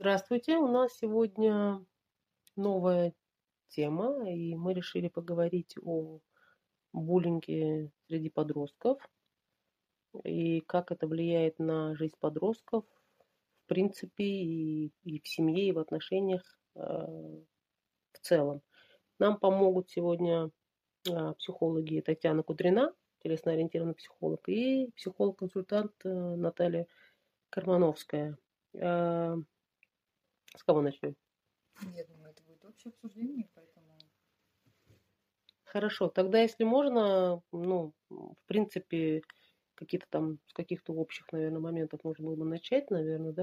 Здравствуйте, у нас сегодня новая тема, и мы решили поговорить о буллинге среди подростков и как это влияет на жизнь подростков, в принципе, и в семье, и в отношениях в целом. Нам помогут сегодня психологи Татьяна Кудрина, телесно-ориентированный психолог, и психолог-консультант Наталья Кармановская. С кого начнем? Я думаю, это будет общее обсуждение, поэтому... Хорошо, тогда, если можно, в принципе, с каких-то общих, наверное, моментов можно было бы начать,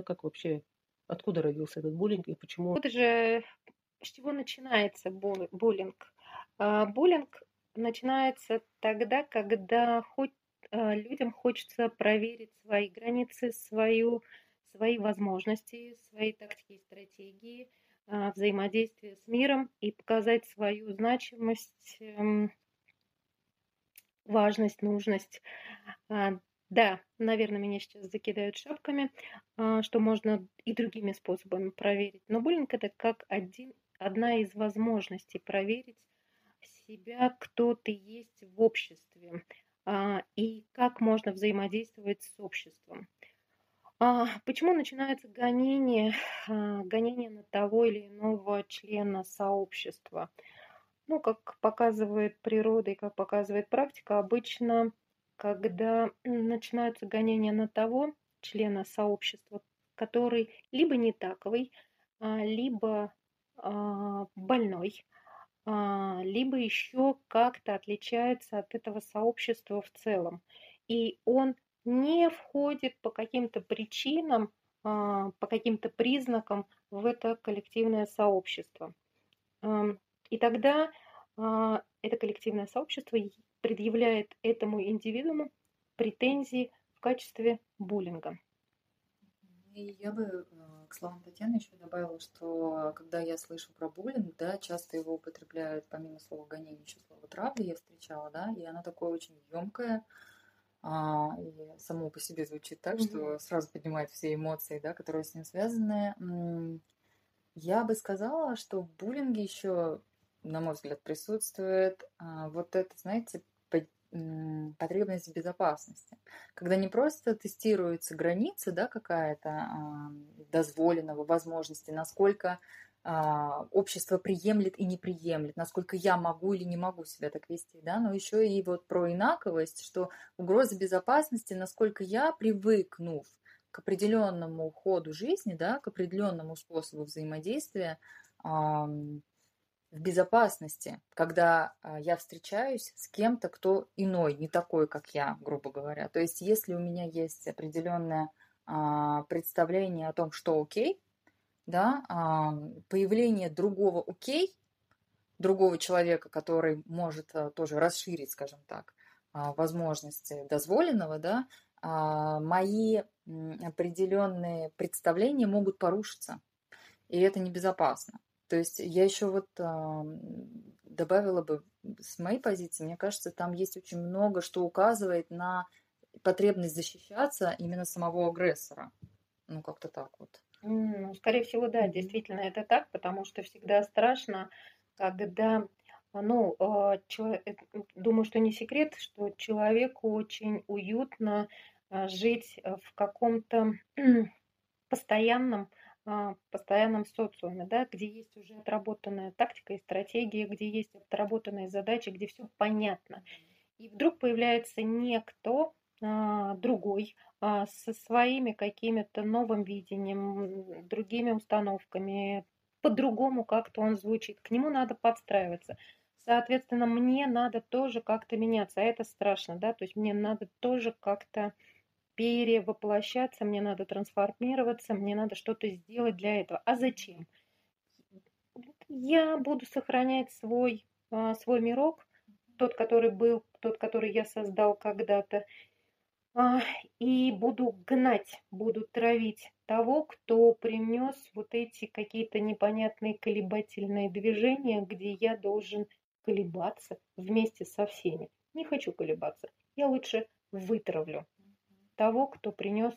как вообще, откуда родился этот буллинг и почему... Вот же с чего начинается буллинг. Буллинг начинается тогда, когда людям хочется проверить свои границы, свои возможности, свои тактики и стратегии взаимодействия с миром и показать свою значимость, важность, нужность. Да, наверное, меня сейчас закидают шапками, что можно и другими способами проверить. Но буллинг – это как одна из возможностей проверить себя, кто ты есть в обществе и как можно взаимодействовать с обществом. Почему начинается гонение на того или иного члена сообщества? Как показывает природа и как показывает практика, обычно, когда начинаются гонения на того члена сообщества, который либо не таковый, либо больной, либо еще как-то отличается от этого сообщества в целом, и он не входит по каким-то причинам, по каким-то признакам в это коллективное сообщество. И тогда это коллективное сообщество предъявляет этому индивидууму претензии в качестве буллинга. И я бы к словам Татьяны еще добавила, что когда я слышу про буллинг, часто его употребляют помимо слова гонения, еще слово травля я встречала, и оно такое очень емкое. И само по себе звучит так, что сразу поднимает все эмоции, которые с ним связаны. Я бы сказала, что в буллинге еще, на мой взгляд, присутствует потребность в безопасности. Когда не просто тестируется граница, какая-то дозволенного, возможности, насколько общество приемлет и не приемлет, насколько я могу или не могу себя так вести, но еще и про инаковость, что угроза безопасности, насколько я, привыкнув к определенному ходу жизни, к определенному способу взаимодействия в безопасности, когда я встречаюсь с кем-то, кто иной, не такой, как я, грубо говоря. То есть, если у меня есть определенное представление о том, что окей, появление другого другого человека, который может тоже расширить, скажем так, возможности дозволенного, мои определенные представления могут порушиться, и это небезопасно. То есть я еще добавила бы с моей позиции, мне кажется, там есть очень много, что указывает на потребность защищаться именно самого агрессора. Как-то так вот. Скорее всего, да, действительно это так, потому что всегда страшно, когда, думаю, что не секрет, что человеку очень уютно жить в каком-то постоянном социуме, где есть уже отработанная тактика и стратегия, где есть отработанные задачи, где все понятно. И вдруг появляется некто другой, со своими какими-то новым видением, другими установками, по-другому как-то он звучит, к нему надо подстраиваться. Соответственно, мне надо тоже как-то меняться, а это страшно, то есть мне надо тоже как-то перевоплощаться, мне надо трансформироваться, мне надо что-то сделать для этого. А зачем? Я буду сохранять свой мирок, тот, который был, тот, который я создал когда-то, и буду гнать, буду травить того, кто принес вот эти какие-то непонятные колебательные движения, где я должен колебаться вместе со всеми. Не хочу колебаться. Я лучше вытравлю того, кто принес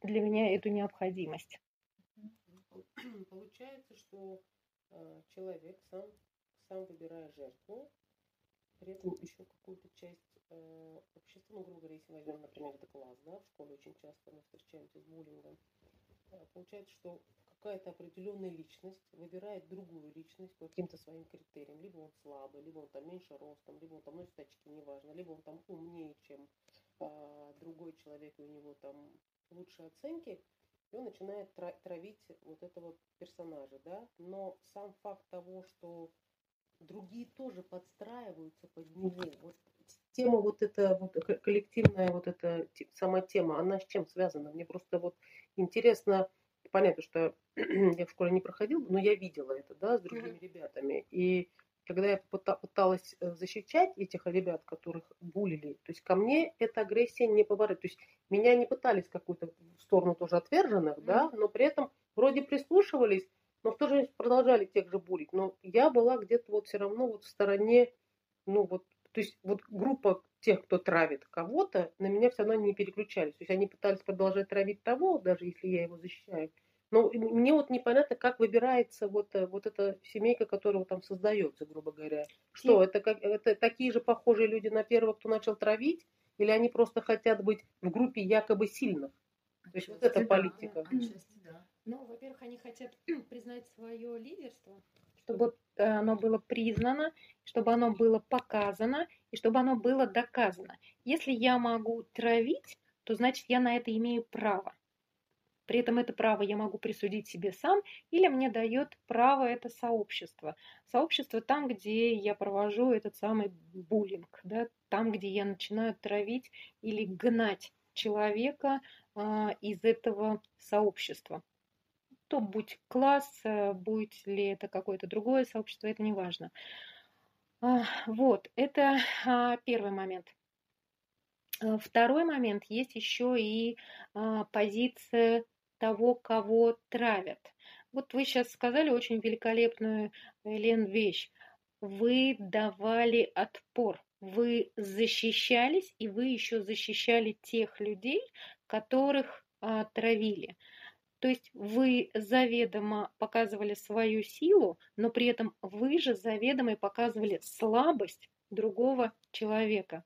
для меня эту необходимость. Получается, что человек сам выбирая жертву, при этом еще какую-то часть общества, ну, грубо говоря, если возьмем, например, докласс, да, в школе очень часто мы встречаемся с буллингом, получается, что какая-то определенная личность выбирает другую личность по каким-то своим критериям. Либо он слабый, либо он там меньше ростом, либо он там носит очки, неважно, либо он там умнее, чем другой человек, и у него там лучшие оценки. И он начинает травить вот этого персонажа, да. Но сам факт того, что другие тоже подстраиваются под него. Вот тема вот эта, вот коллективная вот эта сама тема, она с чем связана? Мне просто вот интересно, понятно, что я в школе не проходила, но я видела это, да, с другими ребятами. И когда я пыталась защищать этих ребят, которых булили, то есть ко мне эта агрессия не поворачивалась. То есть меня не пытались какую-то в сторону тоже отверженных, да, но при этом вроде прислушивались, но в то же время продолжали тех же булить. Но я была где-то вот все равно вот в стороне, ну вот, то есть вот группа тех, кто травит кого-то, на меня все равно не переключались. То есть они пытались продолжать травить того, даже если я его защищаю. Но мне вот непонятно, как выбирается вот эта семейка, которая там создается, грубо говоря. Что, это такие же похожие люди на первого, кто начал травить? Или они просто хотят быть в группе якобы сильных? То есть вот эта политика. Да. Ну, во-первых, они хотят признать свое лидерство, чтобы оно было признано, чтобы оно было показано и чтобы оно было доказано. Если я могу травить, то значит я на это имею право. При этом это право я могу присудить себе сам, или мне дает право это сообщество. Сообщество там, где я провожу этот самый буллинг, да, там, где я начинаю травить или гнать человека из этого сообщества. То будь класс, будь ли это какое-то другое сообщество, это не важно. Вот, это первый момент. Второй момент, есть еще и позиция того, кого травят. Вот вы сейчас сказали очень великолепную, Елена, вещь. Вы давали отпор, вы защищались, и вы еще защищали тех людей, которых травили. То есть вы заведомо показывали свою силу, но при этом вы же заведомо и показывали слабость другого человека.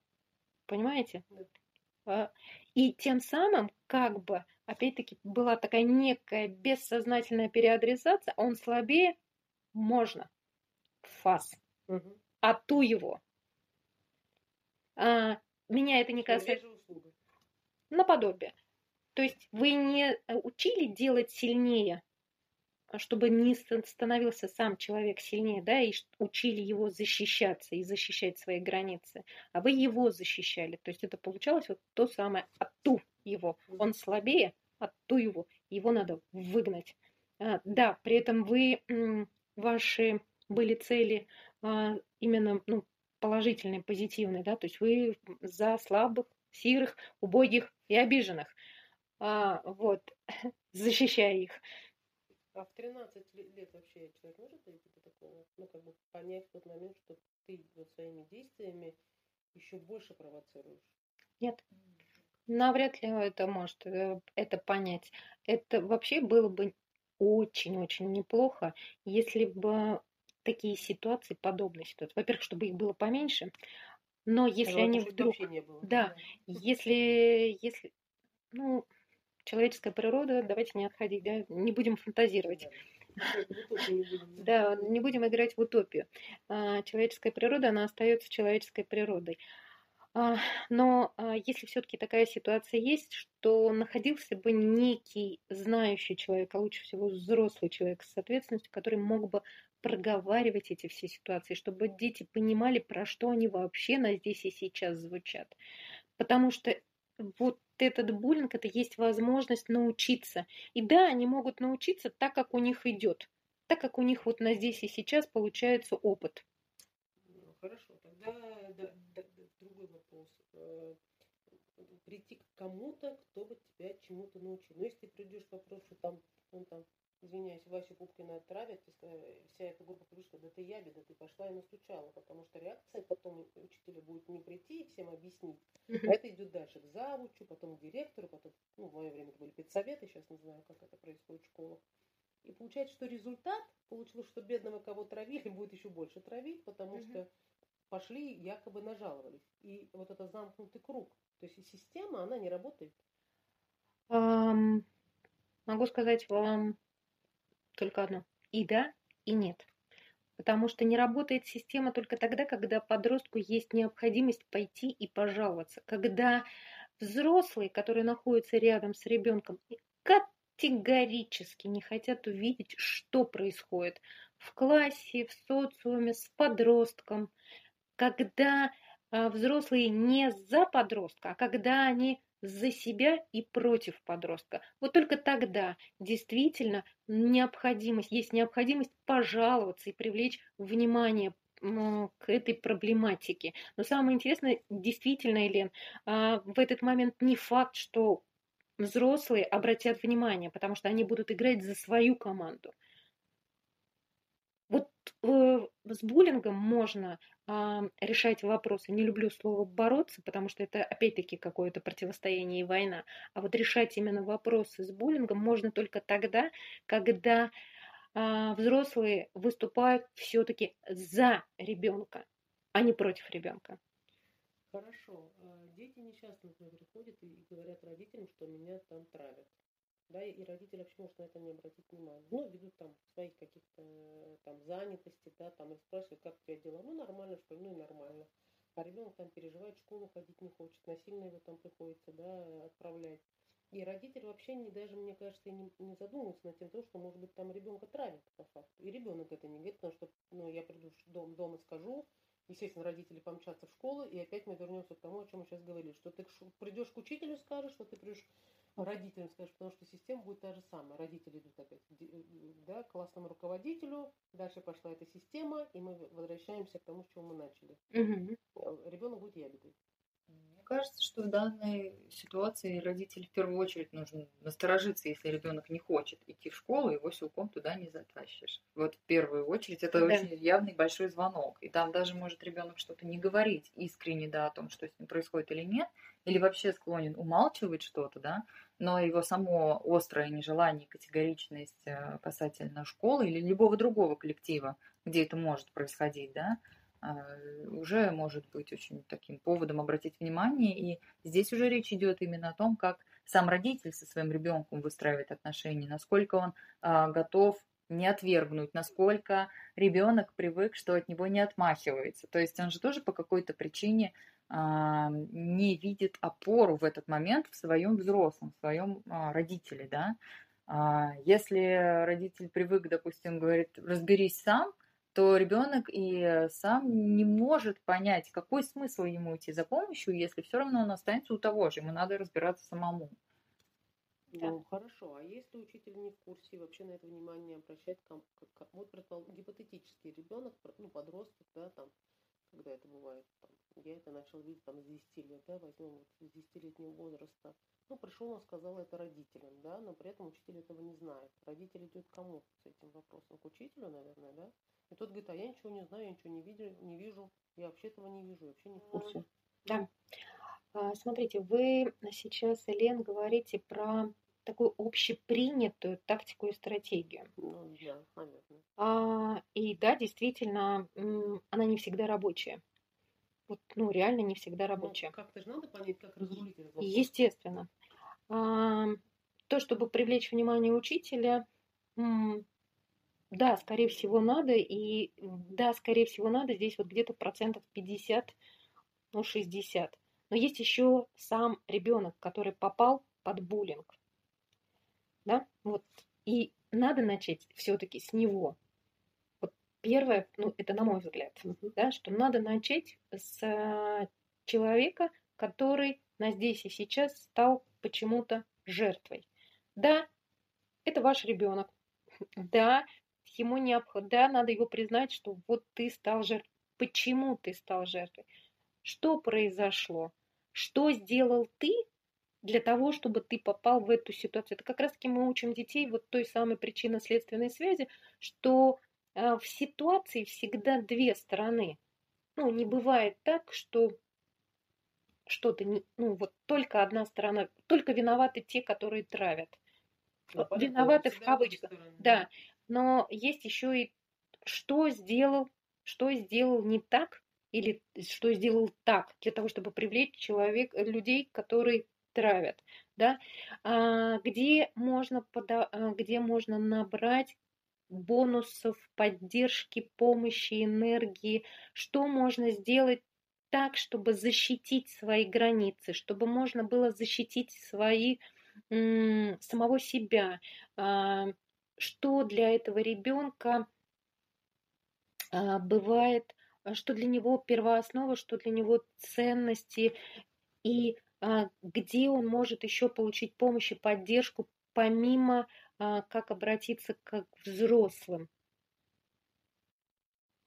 Понимаете? И тем самым, как бы, опять-таки, была такая некая бессознательная переадресация, он слабее, можно. Фас. Угу. А ту его. Меня это не касается. Наподобие. То есть вы не учили делать сильнее, чтобы не становился сам человек сильнее, да, и учили его защищаться и защищать свои границы, а вы его защищали. То есть это получалось вот то самое «отту его». Он слабее, «отту его». Его надо выгнать. Да, при этом вы, ваши были цели именно, ну, положительные, позитивные, да, то есть вы за слабых, сирых, убогих и обиженных, вот, защищая их. А в 13 лет вообще человек может дойти до такого, ну, как бы понять в тот момент, что ты вот своими действиями еще больше провоцируешь? Нет, навряд ли это может это понять. Это вообще было бы очень-очень неплохо, если бы такие ситуации, подобные ситуации, во-первых, чтобы их было поменьше, но если они вдруг... Да, если, ну... Человеческая природа, давайте не отходить, да, не будем фантазировать, да, не будем играть в утопию. Человеческая природа, она остается человеческой природой. Но если все-таки такая ситуация есть, что находился бы некий знающий человек, а лучше всего взрослый человек с ответственностью, который мог бы проговаривать эти все ситуации, чтобы дети понимали, про что они вообще на здесь и сейчас звучат. Потому что вот этот буллинг, это есть возможность научиться. И да, они могут научиться так, как у них идет. Так, как у них вот на здесь и сейчас получается опыт. Хорошо, тогда другой вопрос. Прийти к кому-то, кто бы тебя чему-то научил. Но если ты придешь к вопросу, там, он там, извиняюсь, Васю Пупкина отравят, вся эта группа пришла, да ты ябеда, ты пошла и настучала, потому что реакция потом учителя будет не прийти и всем объяснить. А это идет дальше к завучу, потом к директору, потом, ну, в мое время это были педсоветы, сейчас не знаю, как это происходит в школах. И получается, что результат получилось, что бедного кого травили, будет еще больше травить, потому что пошли, якобы нажаловались. И вот это замкнутый круг. То есть система, она не работает. Могу сказать вам только одно. И да, и нет. Потому что не работает система только тогда, когда подростку есть необходимость пойти и пожаловаться. Когда взрослые, которые находятся рядом с ребенком, категорически не хотят увидеть, что происходит в классе, в социуме, с подростком. Когда взрослые не за подростка, а когда они за себя и против подростка. Вот только тогда действительно есть необходимость пожаловаться и привлечь внимание к этой проблематике. Но самое интересное, действительно, Елен, в этот момент не факт, что взрослые обратят внимание, потому что они будут играть за свою команду. Вот с буллингом можно решать вопросы. Не люблю слово «бороться», потому что это опять-таки какое-то противостояние и война. А вот решать именно вопросы с буллингом можно только тогда, когда взрослые выступают все-таки за ребенка, а не против ребенка. Хорошо. Дети несчастно приходят и говорят родителям, что меня там травят. Да, и родители вообще может на это не обратить внимания. Ну, ведут там своих каких-то там занятостей, да, там и спрашивают, как у тебя дела. Ну, нормально, что ли, ну и нормально. А ребенок там переживает, в школу ходить не хочет, насильно его там приходится, да, отправлять. И родители вообще не, даже, мне кажется, и не задумываются над тем, что, может быть, там ребенка травят по факту. И ребенок это не говорит, потому что, ну, я приду дома скажу, естественно, родители помчатся в школу, и опять мы вернемся к тому, о чем мы сейчас говорили, что ты придешь к учителю, скажешь, что ты придешь родителям, скажешь, потому что система будет та же самая. Родители идут опять, да, к классному руководителю, дальше пошла эта система, и мы возвращаемся к тому, с чего мы начали. Угу. Ребенок будет ябедой. Мне кажется, что в данной ситуации родителям в первую очередь нужно насторожиться, если ребенок не хочет идти в школу, его силком туда не затащишь. Вот в первую очередь это очень явный большой звонок. И там даже может ребенок что-то не говорить искренне, да, о том, что с ним происходит или нет, или вообще склонен умалчивать что-то, да, но его само острое нежелание, категоричность касательно школы или любого другого коллектива, где это может происходить, да, уже может быть очень таким поводом обратить внимание. И здесь уже речь идет именно о том, как сам родитель со своим ребенком выстраивает отношения, насколько он готов не отвергнуть, насколько ребенок привык, что от него не отмахивается. То есть он же тоже по какой-то причине не видит опору в этот момент в своем взрослом, в своем родителе. Да? Если родитель привык, допустим, говорит, разберись сам, то ребенок и сам не может понять, какой смысл ему идти за помощью, если все равно он останется у того же, ему надо разбираться самому. Ну, да. Хорошо, а если учитель не в курсе и вообще на это внимание обращает, вот, предположим, гипотетически ребенок, ну, подросток, да, там, когда это бывает, там, я это начал видеть там с 10 лет, да, возьмем вот с 10-летнего возраста, ну, пришел, он сказал это родителям, да, но при этом учитель этого не знает. Родитель идет к кому с этим вопросом? К учителю, наверное, да? И тот говорит, а я ничего не знаю, я ничего не вижу, я вообще этого не вижу, я вообще не в курсе. Да. Смотрите, вы сейчас, Елен, говорите про такую общепринятую тактику и стратегию. Ну, да, понятно. И да, действительно, она не всегда рабочая. Вот, ну, реально не всегда рабочая. Ну, как-то же надо понять, как разрулить этот вопрос. Естественно. То, чтобы привлечь внимание учителя... Да, скорее всего, надо, здесь вот где-то 50%, ну, 60%. Но есть еще сам ребенок, который попал под буллинг, да, вот, и надо начать все-таки с него. Вот первое, ну, это на мой взгляд, да, что надо начать с человека, который на здесь и сейчас стал почему-то жертвой. Да, это ваш ребенок, да, ему необходимо, да, надо его признать, что вот ты стал жертвой. Почему ты стал жертвой? Что произошло? Что сделал ты для того, чтобы ты попал в эту ситуацию? Это как раз-таки мы учим детей вот той самой причинно-следственной связи, что в ситуации всегда две стороны. Ну, не бывает так, что что-то, ну, вот только одна сторона, только виноваты те, которые травят. виноваты в кавычках. Да, но есть еще и что сделал не так, или что сделал так, для того, чтобы привлечь людей, которые травят, да, где можно набрать бонусов, поддержки, помощи, энергии, что можно сделать так, чтобы защитить свои границы, чтобы можно было защитить самого себя, что для этого ребенка бывает, что для него первооснова, что для него ценности, и где он может еще получить помощь и поддержку, помимо как обратиться к взрослым.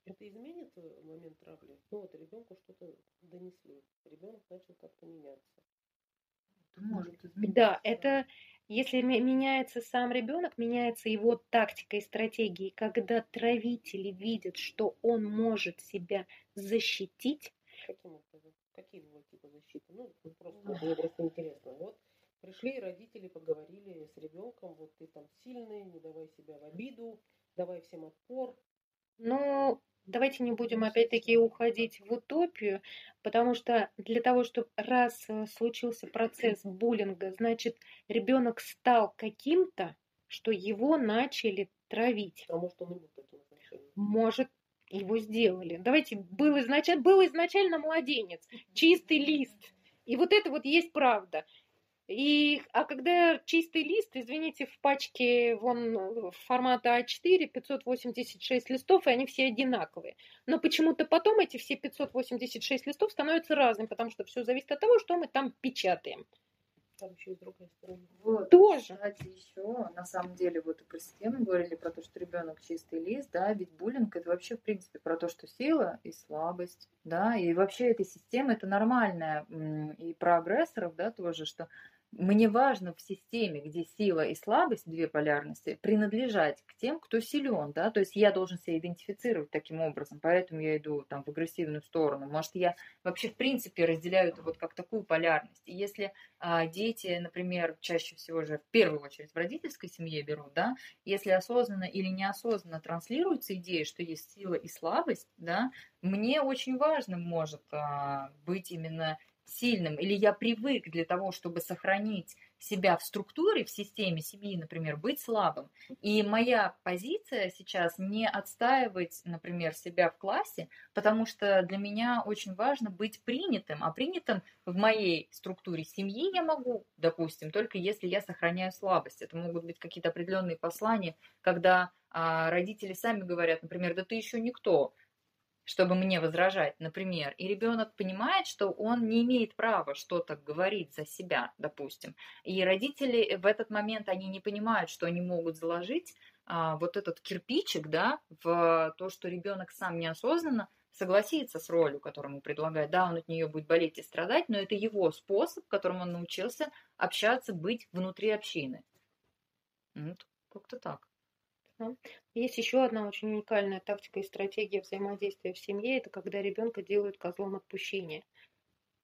Это изменит момент травли? Ну вот ребенку что-то донесли, ребенок начал как-то меняться. Может измениться. Да, это если меняется сам ребенок, меняется его тактика и стратегия. Когда травители видят, что он может себя защитить. Каким образом? Какие его типы защиты? Ну, мне просто интересно. Вот пришли родители, поговорили с ребенком, вот ты там сильный, не давай себя в обиду, давай всем отпор. Ну, давайте не будем опять-таки уходить в утопию, потому что для того, чтобы раз случился процесс буллинга, значит, ребенок стал каким-то, что его начали травить. А может, он и был таким изначально? Может, его сделали. Давайте, был изначально младенец, чистый лист. И вот это вот есть правда. А когда чистый лист, извините, в пачке вон формата А4 586 листов, и они все одинаковые. Но почему-то потом эти все 586 листов становятся разными, потому что все зависит от того, что мы там печатаем. Там еще и другая сторона. Вот, тоже. Кстати, еще на самом деле, вот и про систему говорили, про то, что ребенок чистый лист, да, ведь буллинг это вообще в принципе про то, что сила и слабость, да, и вообще эта система это нормальная, и про агрессоров, да, тоже, что мне важно в системе, где сила и слабость, две полярности, принадлежать к тем, кто силен, да, то есть я должен себя идентифицировать таким образом, поэтому я иду там в агрессивную сторону. Может, я вообще в принципе разделяю это вот как такую полярность. И если дети, например, чаще всего же в первую очередь в родительской семье берут, да, если осознанно или неосознанно транслируется идея, что есть сила и слабость, да, мне очень важно может быть именно сильным, или я привык для того, чтобы сохранить себя в структуре, в системе семьи, например, быть слабым. И моя позиция сейчас не отстаивать, например, себя в классе, потому что для меня очень важно быть принятым. А принятым в моей структуре семьи я могу, допустим, только если я сохраняю слабость. Это могут быть какие-то определенные послания, когда родители сами говорят, например, да ты еще никто, чтобы мне возражать, например, и ребенок понимает, что он не имеет права что-то говорить за себя, допустим, и родители в этот момент, они не понимают, что они могут заложить вот этот кирпичик, да, в то, что ребенок сам неосознанно согласится с ролью, которую ему предлагают, да, он от нее будет болеть и страдать, но это его способ, которым он научился общаться, быть внутри общины. Вот, как-то так. Есть еще одна очень уникальная тактика и стратегия взаимодействия в семье, это когда ребенка делают козлом отпущения.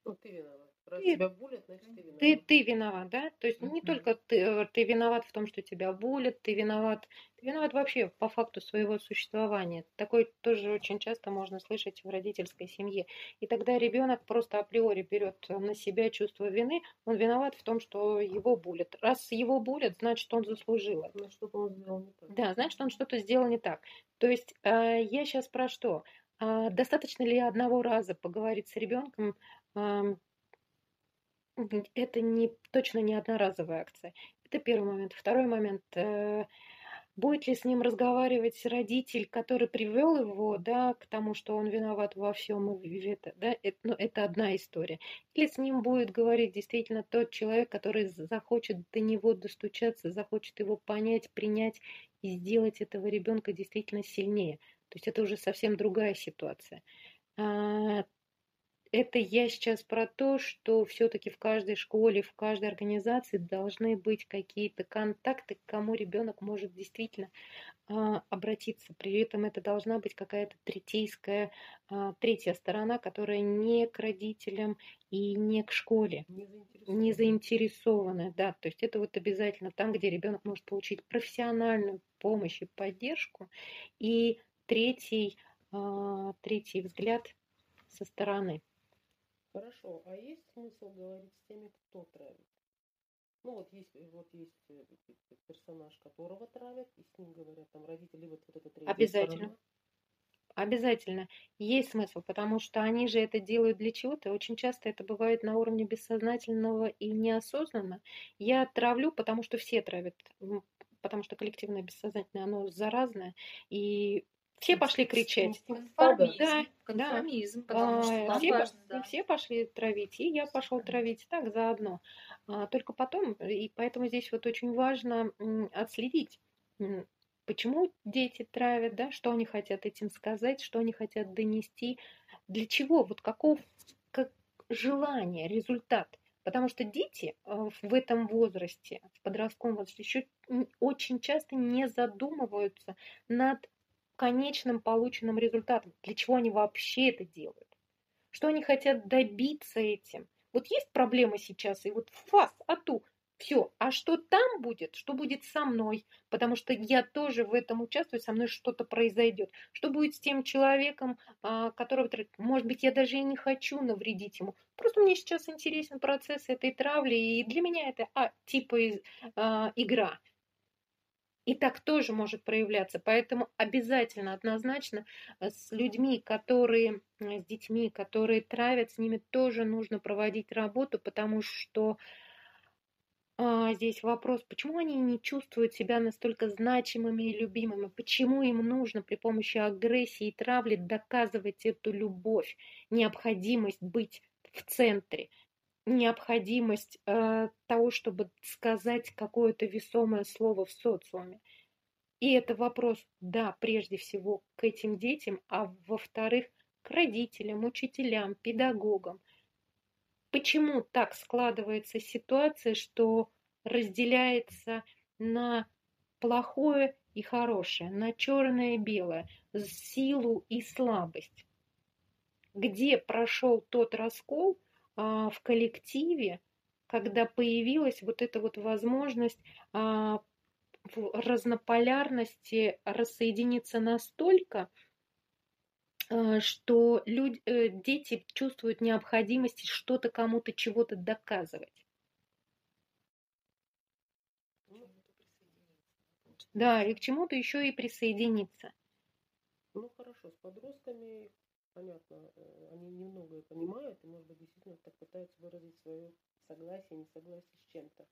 Ну, ты виноват. Раз тебя булят, значит, ты виноват. Ты виноват, да? То есть не только ты виноват в том, что тебя булят, ты виноват вообще по факту своего существования. Такое тоже очень часто можно слышать в родительской семье. И тогда ребенок просто априори берет на себя чувство вины, он виноват в том, что его булят. Раз его булят, значит, он заслужил это. Да, значит, он что-то сделал не так. То есть я сейчас про что? Достаточно ли одного раза поговорить с ребенком? Это точно не одноразовая акция. Это первый момент. Второй момент. Будет ли с ним разговаривать родитель, который привел его, да, к тому, что он виноват во всем, да, это одна история. Или с ним будет говорить действительно тот человек, который захочет до него достучаться, захочет его понять, принять и сделать этого ребенка действительно сильнее. То есть это уже совсем другая ситуация. Это я сейчас про то, что все-таки в каждой школе, в каждой организации должны быть какие-то контакты, к кому ребенок может действительно обратиться. При этом это должна быть какая-то третья сторона, которая не к родителям и не к школе, не заинтересованная. Да. То есть это вот обязательно там, где ребенок может получить профессиональную помощь и поддержку. И третий взгляд со стороны. Хорошо, а есть смысл говорить с теми, кто травит? Ну вот есть персонаж, которого травят, и с ним говорят там родители, вот это третья сторона. Обязательно. Есть смысл, потому что они же это делают для чего-то. Очень часто это бывает на уровне бессознательного и неосознанно. Я травлю, потому что все травят, потому что коллективное бессознательное, оно заразное, и все пошли кричать. Конформизм. Все пошли травить, и я пошел травить так заодно. Только потом, и поэтому здесь вот очень важно отследить, почему дети травят, да, что они хотят этим сказать, что они хотят донести, для чего, вот каков желание, результат. Потому что дети в этом возрасте, в подростковом возрасте, еще очень часто не задумываются над конечным полученным результатом, для чего они вообще это делают, что они хотят добиться этим. Вот есть проблема сейчас, и вот все, а что там будет, что будет со мной, потому что я тоже в этом участвую, со мной что-то произойдет, что будет с тем человеком, которого, может быть, я даже и не хочу навредить ему, просто мне сейчас интересен процесс этой травли, и для меня это игра. И так тоже может проявляться. Поэтому обязательно, однозначно, с детьми, которые травят, с ними тоже нужно проводить работу, потому что здесь вопрос, почему они не чувствуют себя настолько значимыми и любимыми, почему им нужно при помощи агрессии и травли доказывать эту любовь, необходимость быть в центре, необходимость того, чтобы сказать какое-то весомое слово в социуме. И это вопрос, да, прежде всего к этим детям, а во-вторых, к родителям, учителям, педагогам. Почему так складывается ситуация, что разделяется на плохое и хорошее, на черное и белое, силу и слабость? Где прошел тот раскол в коллективе, когда появилась вот эта вот возможность в разнополярности рассоединиться настолько, что дети чувствуют необходимость что-то кому-то, чего-то доказывать. Да, и к чему-то еще и присоединиться. Ну хорошо, с подростками понятно, они немного понимают, и, может быть, действительно так пытаются выразить свое согласие, несогласие с чем-то.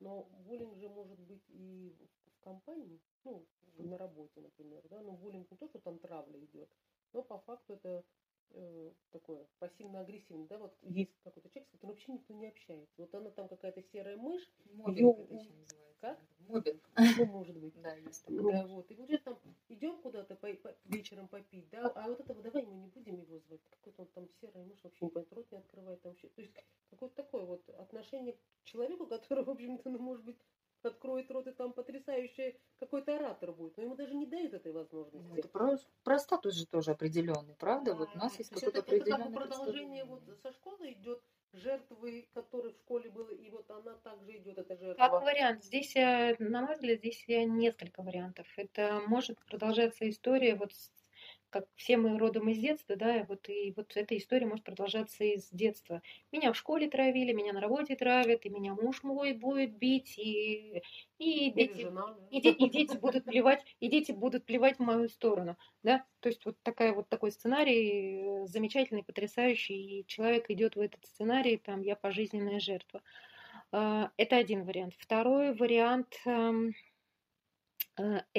Но буллинг же может быть и в компании, ну, на работе, например, да, но буллинг не то, что там травля идет, но по факту это такое пассивно-агрессивное, да, вот есть какой-то человек, с которым вообще никто не общается. Вот она там какая-то серая мышь. Мобинг это еще называется. Как? Мобинг. Ну, может быть. Да, есть такое. Да, вот. И говорят, там идем куда-то вечером попить, да, а вот этого давай мы не будем его звать. Какой-то он там серая мышь, вообще рот не открывает там вообще. То есть какое-то такое вот отношение к человеку, который, в общем-то, ну, может быть, откроет рот, и там потрясающий какой-то оратор будет, но ему даже не дают этой возможности. Ну, это про статус же тоже определенный, правда? Да. Вот у нас есть какой-то определенный. Это как продолжение вот со школы идет жертвы, которые в школе были, и вот она также идет, эта жертва. Как вариант, здесь, на мой взгляд, здесь несколько вариантов. Это может продолжаться история вот как все мы родом из детства, да, и вот эта история может продолжаться из детства. Меня в школе травили, меня на работе травят, и меня муж мой будет бить, и дети будут плевать в мою сторону, да. То есть вот такой сценарий замечательный, потрясающий, и человек идет в этот сценарий, там я пожизненная жертва. Это один вариант. Второй вариант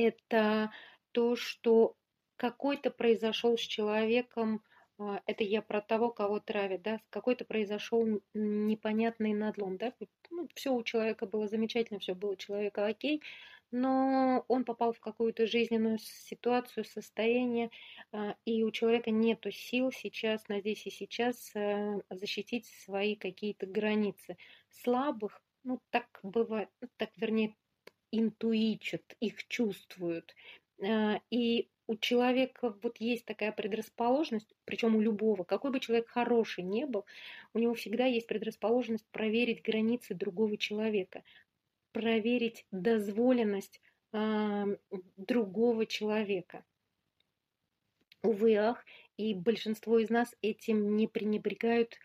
это то, что какой-то произошел с человеком это я про того, кого травят, да, какой-то произошел непонятный надлом, да, ну, все у человека было замечательно, все было у человека окей, но он попал в какую-то жизненную ситуацию, состояние, и у человека нету сил сейчас, на здесь и сейчас защитить свои какие-то границы. Слабых, ну, так бывает, так, вернее, интуичат, их чувствуют, и у человека вот есть такая предрасположенность, причем у любого, какой бы человек хороший ни был, у него всегда есть предрасположенность проверить границы другого человека, проверить дозволенность другого человека. Увы, ах, и большинство из нас этим не пренебрегают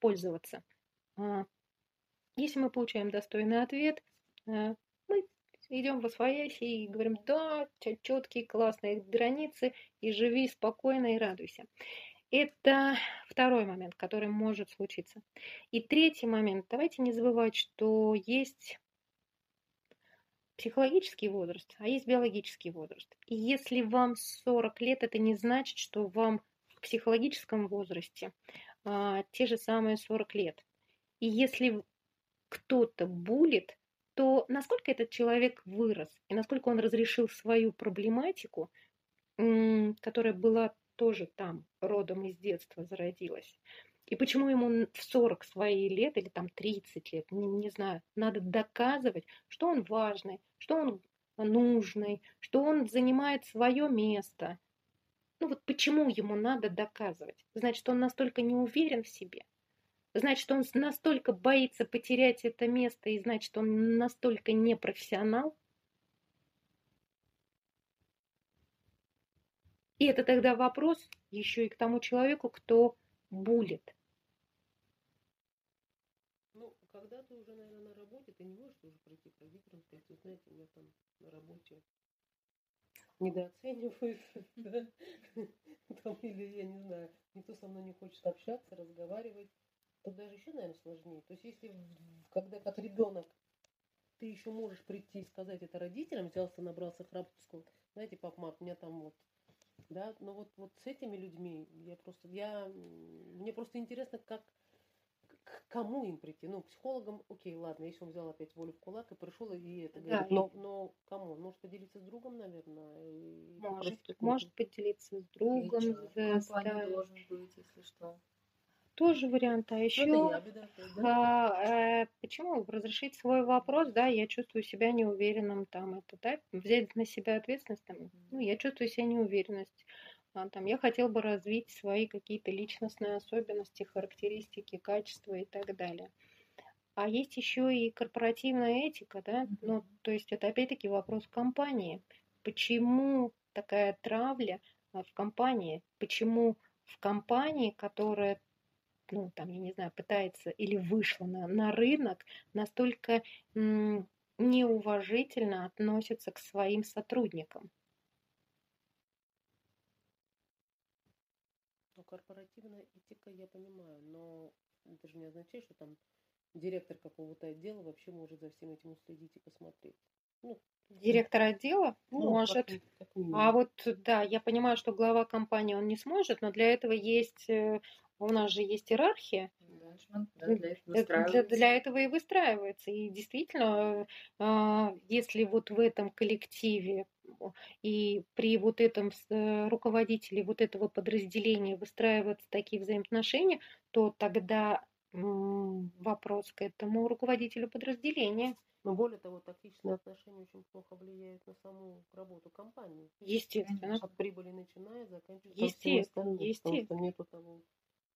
пользоваться. Если мы получаем достойный ответ, мы идем во свояси и говорим, да, четкие, классные границы, и живи спокойно и радуйся. Это второй момент, который может случиться. И третий момент. Давайте не забывать, что есть психологический возраст, а есть биологический возраст. И если вам 40 лет, это не значит, что вам в психологическом возрасте те же самые 40 лет. И если кто-то булит, то насколько этот человек вырос и насколько он разрешил свою проблематику, которая была тоже там родом из детства, зародилась, и почему ему в 40 свои лет или там 30 лет, не знаю, надо доказывать, что он важный, что он нужный, что он занимает свое место. Ну вот почему ему надо доказывать? Значит, он настолько не уверен в себе. Значит, он настолько боится потерять это место, и значит, он настолько непрофессионал. И это тогда вопрос еще и к тому человеку, кто булит. Ну, когда ты уже, наверное, на работе, ты не можешь уже прийти к родителям и сказать, знаете, я там на работе недооценивают, или, я не знаю, никто со мной не хочет общаться, разговаривать. Тут даже еще, наверное, сложнее. То есть, если когда как ребенок ты еще можешь прийти и сказать это родителям, взялся, набрался храбрости, знаете, пап, мам, у меня там вот, да, но вот с этими людьми мне просто интересно, как к кому им прийти. Ну, психологам, окей, ладно, если он взял опять волю в кулак и пришел и это говорит, да, но кому? Может поделиться с другом, наверное. Может поделиться с другом, компания должен быть, если что. Тоже вариант. А еще почему разрешить свой вопрос, да, я чувствую себя неуверенным, там это, да, взять на себя ответственность, там, ну, я чувствую себя неуверенность, там, я хотел бы развить свои какие-то личностные особенности, характеристики, качества и так далее. А есть еще и корпоративная этика, да, ну, то есть это опять-таки вопрос компании. Почему такая травля в компании? Почему в компании, которая, ну, там, я не знаю, пытается или вышла на рынок, настолько неуважительно относится к своим сотрудникам? Ну, корпоративная этика, я понимаю, но это же не означает, что там директор какого-то отдела вообще может за всем этим уследить и посмотреть. Ну, директор отдела может. А вот, да, я понимаю, что глава компании он не сможет, но для этого есть... У нас же есть иерархия, да, для этого и выстраивается. И действительно, если вот в этом коллективе и при вот этом руководителе вот этого подразделения выстраиваются такие взаимоотношения, то тогда вопрос к этому руководителю подразделения. Но более того, тактичные отношения очень плохо влияют на саму работу компании. Естественно. От прибыли начиная, заканчивая всем остальным, потому что нету того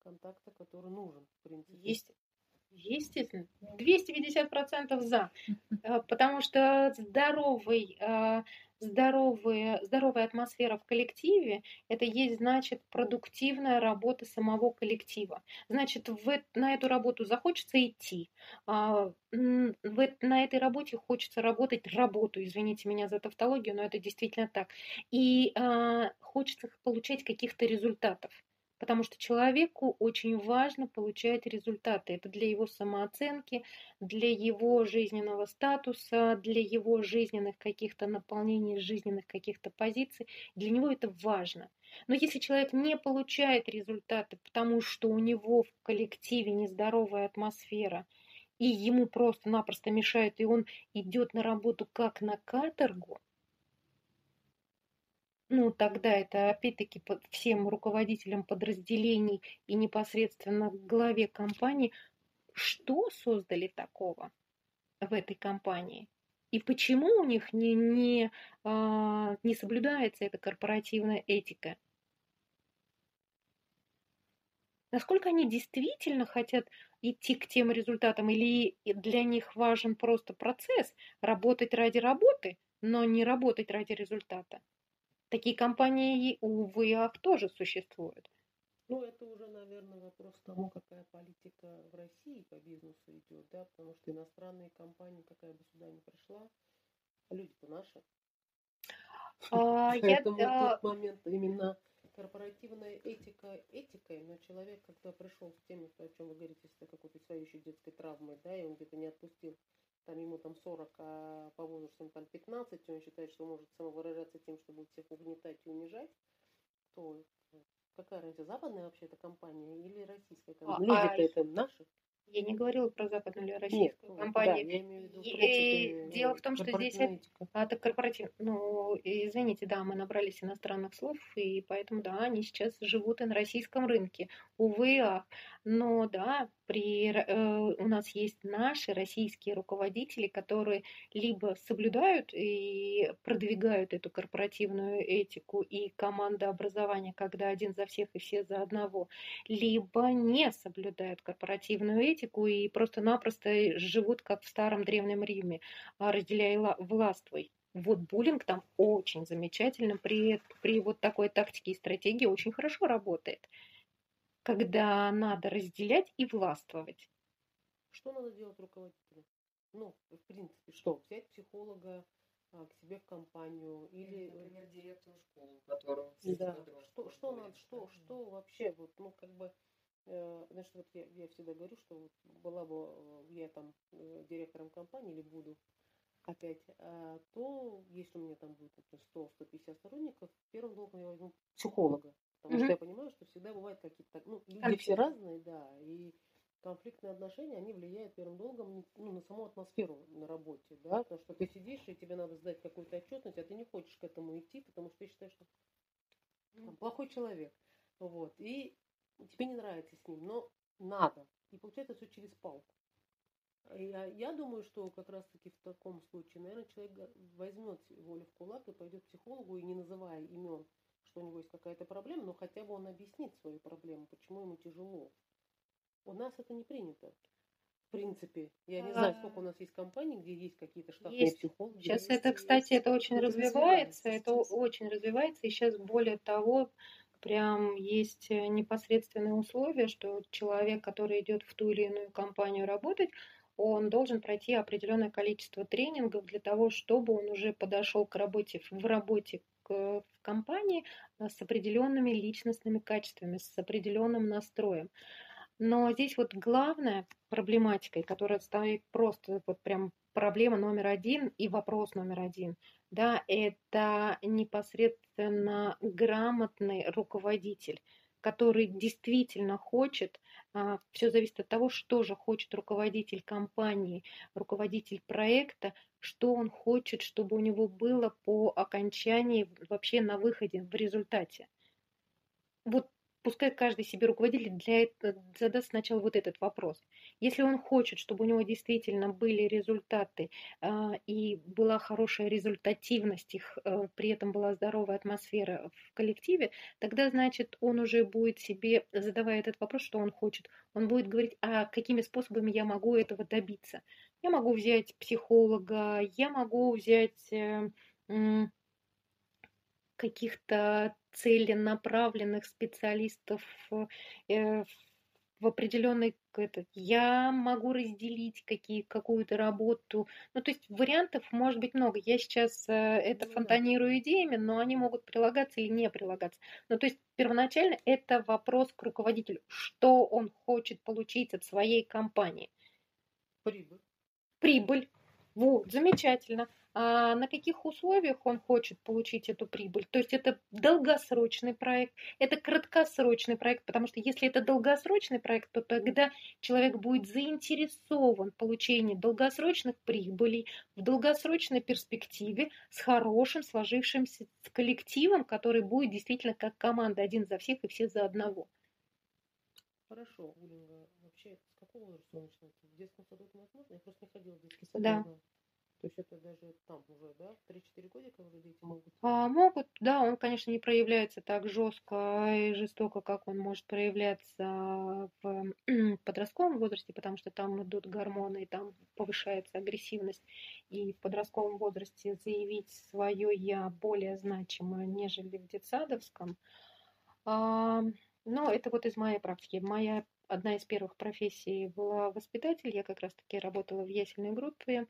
контакта, который нужен, в принципе. Естественно. 250% за. Потому что здоровая атмосфера в коллективе, это есть, значит, продуктивная работа самого коллектива. Значит, на эту работу захочется идти. На этой работе хочется работу, извините меня за тавтологию, но это действительно так. И хочется получать каких-то результатов. Потому что человеку очень важно получать результаты. Это для его самооценки, для его жизненного статуса, для его жизненных каких-то наполнений, жизненных каких-то позиций. Для него это важно. Но если человек не получает результаты, потому что у него в коллективе нездоровая атмосфера, и ему просто-напросто мешает, и он идет на работу как на каторгу, ну, тогда это, опять-таки, всем руководителям подразделений и непосредственно главе компании, что создали такого в этой компании? И почему у них не соблюдается эта корпоративная этика? Насколько они действительно хотят идти к тем результатам, или для них важен просто процесс, работать ради работы, но не работать ради результата? Такие компании, увы, ах, тоже существуют. Ну, это уже, наверное, вопрос к тому, какая политика в России по бизнесу идет, да, потому что иностранные компании, какая бы сюда ни пришла, люди-то наши. Поэтому в тот момент именно корпоративная этика этикой, но человек, когда пришел с тем, о чем вы говорите, с какой-то своей еще детской травмой, да, и он где-то не отпустил, там ему там 40, а по возрасту там 15, он считает, что может самовыражаться тем, что будет всех угнетать и унижать, то какая разница, западная вообще-то компания или российская компания? Люди-то это наши. Я не говорила про западную или российскую компанию. Да, я имею в виду, дело в том, что здесь это корпоративная. Ну, извините, да, мы набрались иностранных слов, и поэтому, да, они сейчас живут и на российском рынке. Увы, ах. Но, да, у нас есть наши российские руководители, которые либо соблюдают и продвигают эту корпоративную этику и командообразование, когда один за всех и все за одного, либо не соблюдают корпоративную этику и просто-напросто живут как в старом Древнем Риме, разделяя властвуй. Вот буллинг там очень замечательно при вот такой тактике и стратегии очень хорошо работает, когда надо разделять и властвовать. Что надо делать руководителю? Ну, в принципе, что? Взять психолога к себе в компанию или, например, директора школы, которого да. Что вообще вот, ну, как бы, значит, вот я всегда говорю, что вот была бы я там директором компании или буду опять, то если у меня там будет 100-150 сотрудников, первым долгом я возьму психолога. Потому что я понимаю, что всегда бывают какие-то... Ну, люди все разные, да, и конфликтные отношения, они влияют первым долгом, ну, на саму атмосферу на работе, да, потому что ты сидишь, и тебе надо сдать какую-то отчетность, а ты не хочешь к этому идти, потому что ты считаешь, что там плохой человек, вот, и тебе не нравится с ним, но надо, и получается все через палку. Я думаю, что как раз-таки в таком случае, наверное, человек возьмет волю в кулак и пойдет к психологу, и не называя имен, что у него есть какая-то проблема, но хотя бы он объяснит свою проблему, почему ему тяжело. У нас это не принято. В принципе, я не знаю, сколько у нас есть компаний, где есть какие-то штатные психологи. Сейчас это, кстати, это очень развивается, и сейчас более того, прям есть непосредственные условия, что человек, который идет в ту или иную компанию работать, он должен пройти определенное количество тренингов для того, чтобы он уже подошел к работе в компании с определенными личностными качествами, с определенным настроем. Но здесь вот главная проблематика, которая стоит просто вот прям проблема номер один и вопрос номер один, да, это непосредственно грамотный руководитель, который действительно хочет, все зависит от того, что же хочет руководитель компании, руководитель проекта, что он хочет, чтобы у него было по окончании, вообще на выходе, в результате. Вот пускай каждый себе руководитель задаст сначала вот этот вопрос. Если он хочет, чтобы у него действительно были результаты и была хорошая результативность их, при этом была здоровая атмосфера в коллективе, тогда, значит, он уже будет себе, задавая этот вопрос, что он хочет, он будет говорить, а какими способами я могу этого добиться. Я могу взять психолога, я могу взять каких-то целенаправленных специалистов в определенной... Я могу разделить какую-то работу. Ну, то есть вариантов может быть много. Я сейчас это фонтанирую идеями, но они могут прилагаться или не прилагаться. Ну, то есть первоначально это вопрос к руководителю. Что он хочет получить от своей компании? Прибыль. Вот, замечательно. А на каких условиях он хочет получить эту прибыль? То есть это долгосрочный проект, это краткосрочный проект, потому что если это долгосрочный проект, то тогда человек будет заинтересован в получении долгосрочных прибылей в долгосрочной перспективе с хорошим сложившимся коллективом, который будет действительно как команда, один за всех и все за одного. Хорошо, Ульяна, вообще с какого возраста начинать? В детском саду это возможно? Я просто не ходила в детский сад. Да. То есть это даже там уже, да, 3-4 годика уже дети могут? Могут, да, он, конечно, не проявляется так жестко и жестоко, как он может проявляться в подростковом возрасте, потому что там идут гормоны, и там повышается агрессивность. И в подростковом возрасте заявить свое «я» более значимо, нежели в детсадовском. Но это вот из моей практики. Одна из первых профессий была воспитатель. Я как раз-таки работала в ясельной группе,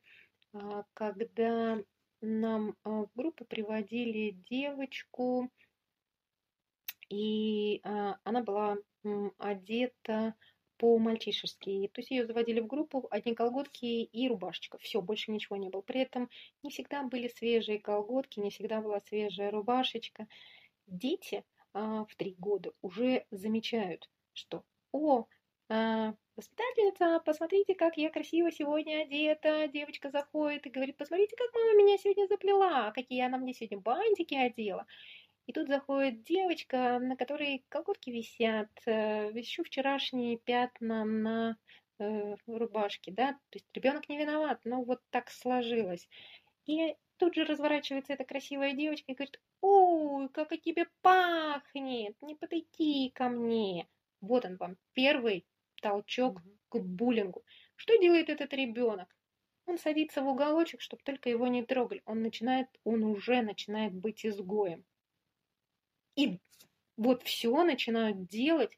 когда нам в группу приводили девочку, и она была одета по-мальчишески. То есть ее заводили в группу, одни колготки и рубашечка. Все, больше ничего не было. При этом не всегда были свежие колготки, не всегда была свежая рубашечка. Дети в 3 года уже замечают, что «О, воспитательница, посмотрите, как я красиво сегодня одета». Девочка заходит и говорит: «Посмотрите, как мама меня сегодня заплела, какие она мне сегодня бантики одела». И тут заходит девочка, на которой колготки висят, еще вчерашние пятна на рубашке, да, то есть ребенок не виноват, но вот так сложилось. И тут же разворачивается эта красивая девочка и говорит: «Ой, как от тебя пахнет, не подойди ко мне». Вот он вам первый толчок к буллингу. Что делает этот ребенок? Он садится в уголочек, чтобы только его не трогали. Он уже начинает быть изгоем. И вот все начинают делать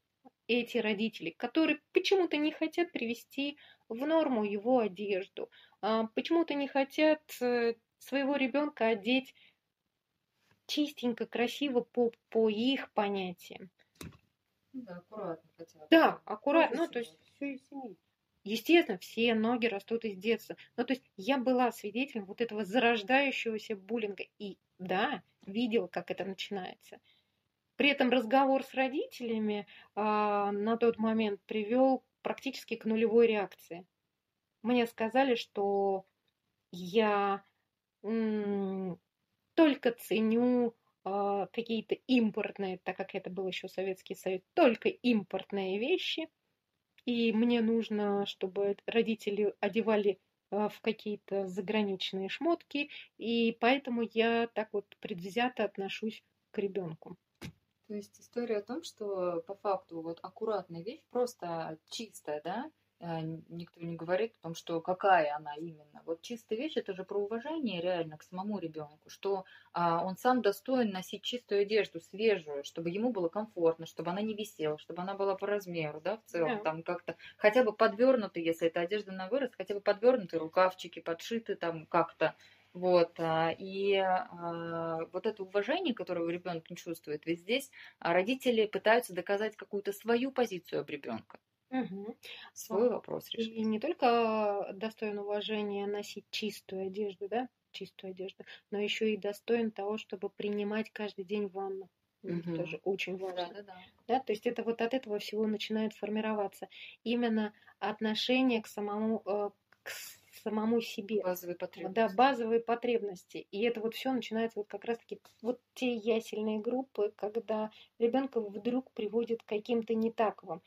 эти родители, которые почему-то не хотят привести в норму его одежду, почему-то не хотят своего ребенка одеть чистенько, красиво по их понятиям. Да, аккуратно хотя бы. Да, аккуратно. Ну, то есть, все из семьи. Естественно, все ноги растут из детства. Ну, то есть, я была свидетелем вот этого зарождающегося буллинга. И, да, видела, как это начинается. При этом разговор с родителями на тот момент привел практически к нулевой реакции. Мне сказали, что я только ценю какие-то импортные, так как это был еще Советский Союз, только импортные вещи. И мне нужно, чтобы родители одевали в какие-то заграничные шмотки. И поэтому я так вот предвзято отношусь к ребенку. То есть история о том, что по факту вот аккуратная вещь, просто чистая, да? Никто не говорит о том, что какая она именно. Вот чистая вещь — это же про уважение реально к самому ребенку, что он сам достоин носить чистую одежду, свежую, чтобы ему было комфортно, чтобы она не висела, чтобы она была по размеру, да, в целом, да. Там как-то хотя бы подвернуты, если это одежда на вырост, хотя бы подвернуты рукавчики, подшиты там как-то. Вот, и вот это уважение, которого ребенок не чувствует, ведь здесь родители пытаются доказать какую-то свою позицию об ребенка. Угу. Свой вопрос решить. И не только достоин уважения носить чистую одежду, да, чистую одежду, но еще и достоин того, чтобы принимать каждый день ванну. Это тоже очень важно. Да, то есть это вот от этого всего начинает формироваться именно отношение к самому себе. Базовые потребности. Да, базовые потребности. И это вот все начинается вот как раз-таки вот те ясельные группы, когда ребенка вдруг приводит к каким-то нетаковым.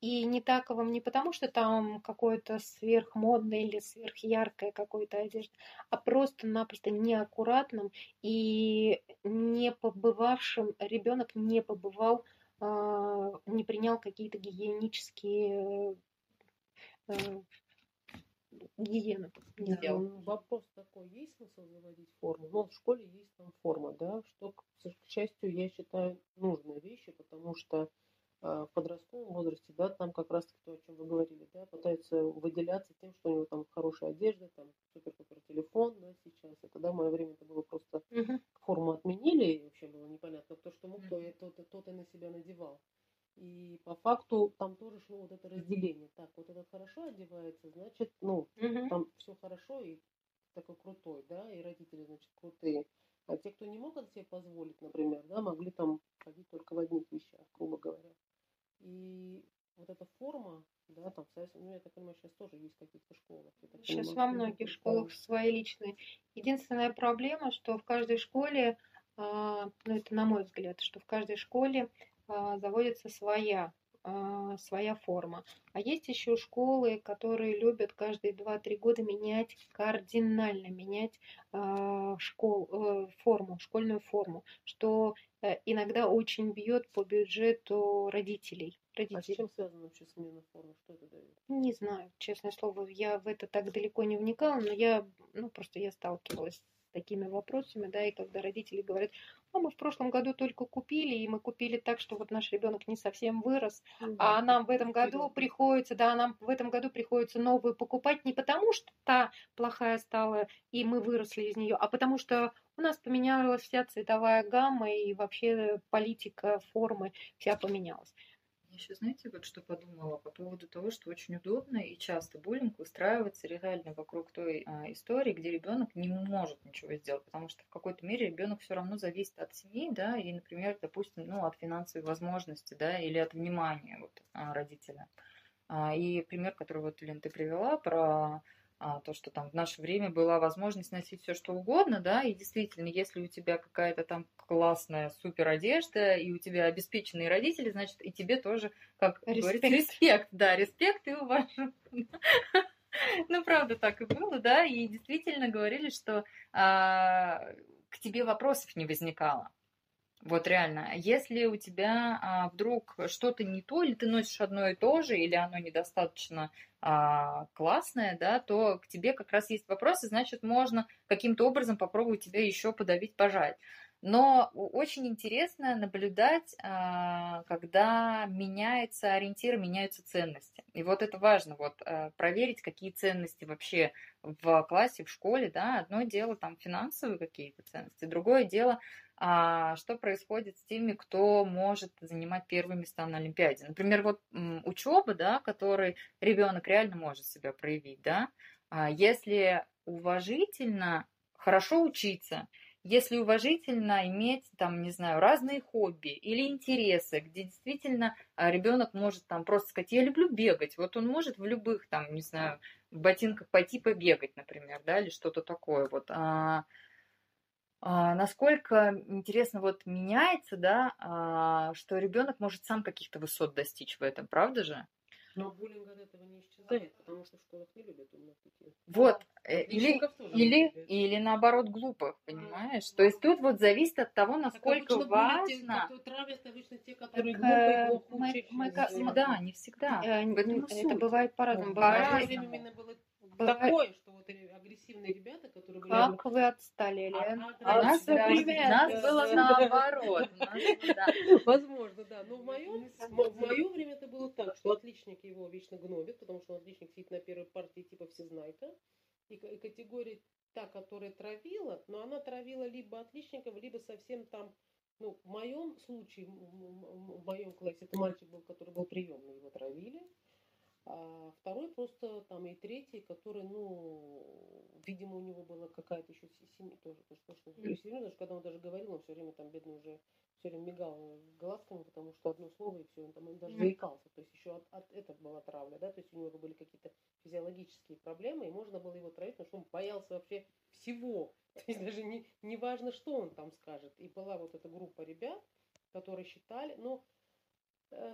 И нетаковым не потому, что там какое-то сверхмодное или сверхяркое какое-то одежда, а просто-напросто неаккуратным и не побывавшим. Ребенок не побывал, не принял какие-то гигиенические гигиену не сделал. Да, вопрос такой, есть смысл заводить форму? Ну, в школе есть там форма, да, что, к счастью, я считаю, нужные вещи, потому что в подростковом возрасте, да, там как раз таки то, о чем вы говорили, да, пытаются выделяться тем, что у него там хорошая одежда, там супер-пупер телефон, да, сейчас это, да, в мое время это было просто форму отменили, и вообще было непонятно, кто что мог, тот и на себя надевал. И по факту там тоже шло вот это разделение. Так, вот этот хорошо одевается, значит, ну, там все хорошо и такой крутой, да, и родители, значит, крутые. А те, кто не мог это себе позволить, например, да, могли там ходить только в одних вещах, грубо говоря. И вот эта форма, да, там, ну, я так понимаю, сейчас тоже есть в каких-то школах. Сейчас во многих школах свои личные. Единственная проблема, что в каждой школе, ну, это на мой взгляд, что в каждой школе заводится своя форма. А есть еще школы, которые любят каждые 2-3 года менять, кардинально менять школьную форму, что иногда очень бьет по бюджету родителей. А с чем связана вообще смена формы? Что это дает? Не знаю, честное слово, я в это так далеко не вникала, но я сталкивалась с такими вопросами, да, и когда родители говорят: мы в прошлом году только купили, и мы купили так, что вот наш ребенок не совсем вырос, а нам в этом году приходится, да, нам в этом году приходится новую покупать не потому, что та плохая стала, и мы выросли из нее, а потому что у нас поменялась вся цветовая гамма, и вообще политика формы вся поменялась. Я еще, знаете, вот что подумала по поводу того, что очень удобно и часто буллинг устраивается реально вокруг той истории, где ребенок не может ничего сделать, потому что в какой-то мере ребенок все равно зависит от семьи, да, и, например, допустим, ну, от финансовой возможности, да, или от внимания вот, родителя. И пример, который вот, Лен, ты привела про то, что там в наше время была возможность носить все что угодно, да, и действительно, если у тебя какая-то там классная супер одежда, и у тебя обеспеченные родители, значит, и тебе тоже, как говорится, респект, да, респект и уважение. Ну, правда, так и было, да, и действительно говорили, что к тебе вопросов не возникало. Вот реально, если у тебя вдруг что-то не то, или ты носишь одно и то же, или оно недостаточно классное, да, то к тебе как раз есть вопросы, значит, можно каким-то образом попробовать тебя еще подавить, пожать. Но очень интересно наблюдать, когда меняется ориентир, меняются ценности. И вот это важно, вот проверить, какие ценности вообще в классе, в школе, да, одно дело там финансовые какие-то ценности, другое дело... что происходит с теми, кто может занимать первые места на Олимпиаде. Например, вот учеба, да, которой ребенок реально может себя проявить, да, если уважительно хорошо учиться, если уважительно иметь, там, не знаю, разные хобби или интересы, где действительно ребенок может там просто сказать: я люблю бегать, вот он может в любых, там, не знаю, в ботинках пойти побегать, например, да, или что-то такое, вот. Насколько интересно вот меняется, да, что ребенок может сам каких-то высот достичь в этом, правда же? Но буллинг от этого не исчезает, потому что в школах не любят умных детей. Вот, или наоборот глупых, понимаешь? То есть тут вот зависит от того, насколько важно... Да, не всегда. Это бывает по-разному. Такое, что вот агрессивные ребята, которые были... Как вы отстали, Лен? А нас было наоборот. Возможно, да. Но в моё время это было так, что отличник его вечно гнобит, потому что отличник сидит на первой партии типа всезнайка. И категория та, которая травила, но она травила либо отличников, либо совсем там... Ну, в моем случае, в моем классе, это мальчик был, который был приемный, его травили. А второй просто, там, и третий, который, ну, видимо, у него была какая-то еще семья тоже, потому что когда он даже говорил, он все время там, бедный, уже все время мигал глазками, потому что одно слово, и все, он там, он даже заикался, то есть еще от этого была травля, да, то есть у него были какие-то физиологические проблемы, и можно было его травить, потому что он боялся вообще всего, то есть даже не важно, что он там скажет, и была вот эта группа ребят, которые считали, но...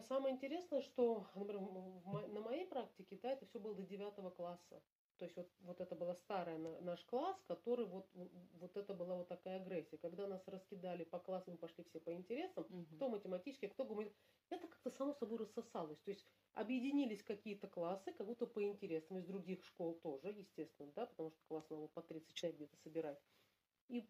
Самое интересное, что, например, на моей практике, да, это все было до 9 класса. То есть вот это была старая наш класс, который вот это была вот такая агрессия. Когда нас раскидали по классам, пошли все по интересам, кто математический, кто гуманитарий. Это как-то само собой рассосалось. То есть объединились какие-то классы, как будто по интересам, из других школ тоже, естественно, да, потому что класс надо по 30 человек где-то собирать. И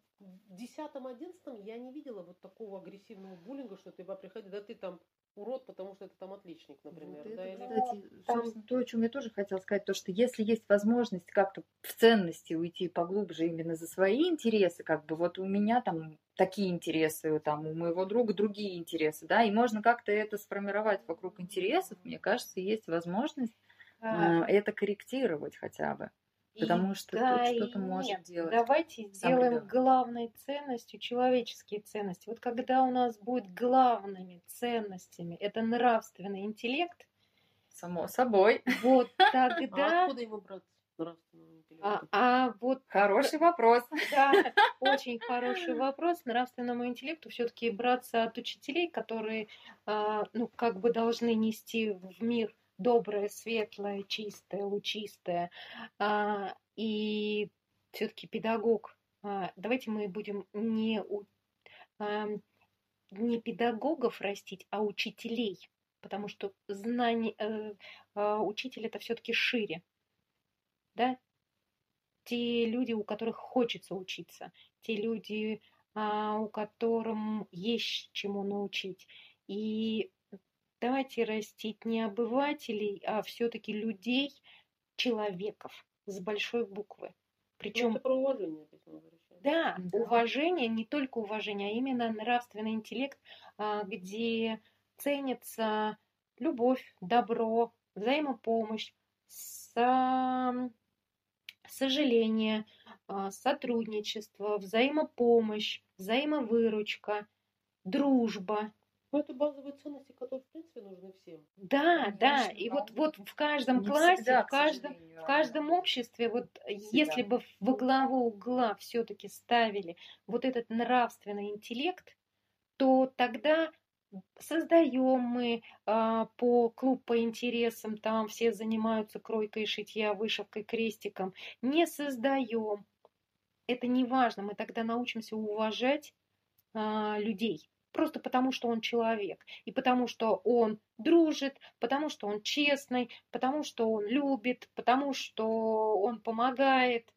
в 10-11 я не видела вот такого агрессивного буллинга, что ты приходи, да ты там урод, потому что ты там отличник, например. Вот да, это, кстати, собственно, то, о чем я тоже хотела сказать, то, что если есть возможность как-то в ценности уйти поглубже именно за свои интересы, как бы вот у меня там такие интересы, там у моего друга другие интересы, да, и можно как-то это сформировать вокруг интересов, мне кажется, есть возможность это корректировать хотя бы. Потому что да, тут что-то можно делать. Давайте сделаем главной ценностью человеческие ценности. Вот когда у нас будет главными ценностями это нравственный интеллект, само собой. Вот тогда. А откуда его брать? Нравственный интеллект. Вот хороший вопрос. Да, очень хороший вопрос. Нравственному интеллекту все-таки браться от учителей, которые, ну, как бы должны нести в мир доброе, светлое, чистое, лучистое. И все-таки педагог. Давайте мы будем не педагогов растить, а учителей. Потому что знание, учитель это все-таки шире. Да? Те люди, у которых хочется учиться. Те люди, у которых есть чему научить. И давайте растить не обывателей, а все-таки людей, человеков с большой буквы. Причем это про уважение. Да, да, уважение, не только уважение, а именно нравственный интеллект, где ценится любовь, добро, взаимопомощь, сожаление, сотрудничество, взаимопомощь, взаимовыручка, дружба. Ну, это базовые ценности, которые, в принципе, нужны всем. Да, конечно, да. И вот в каждом классе, всегда, в каждом обществе, вот всегда. Если бы во главу угла все-таки ставили вот этот нравственный интеллект, то тогда создаем мы по клуб по интересам, там все занимаются кройкой, шитья, вышивкой, крестиком. Не создаем. Это не важно. Мы тогда научимся уважать людей. Просто потому, что он человек, и потому, что он дружит, потому, что он честный, потому, что он любит, потому, что он помогает.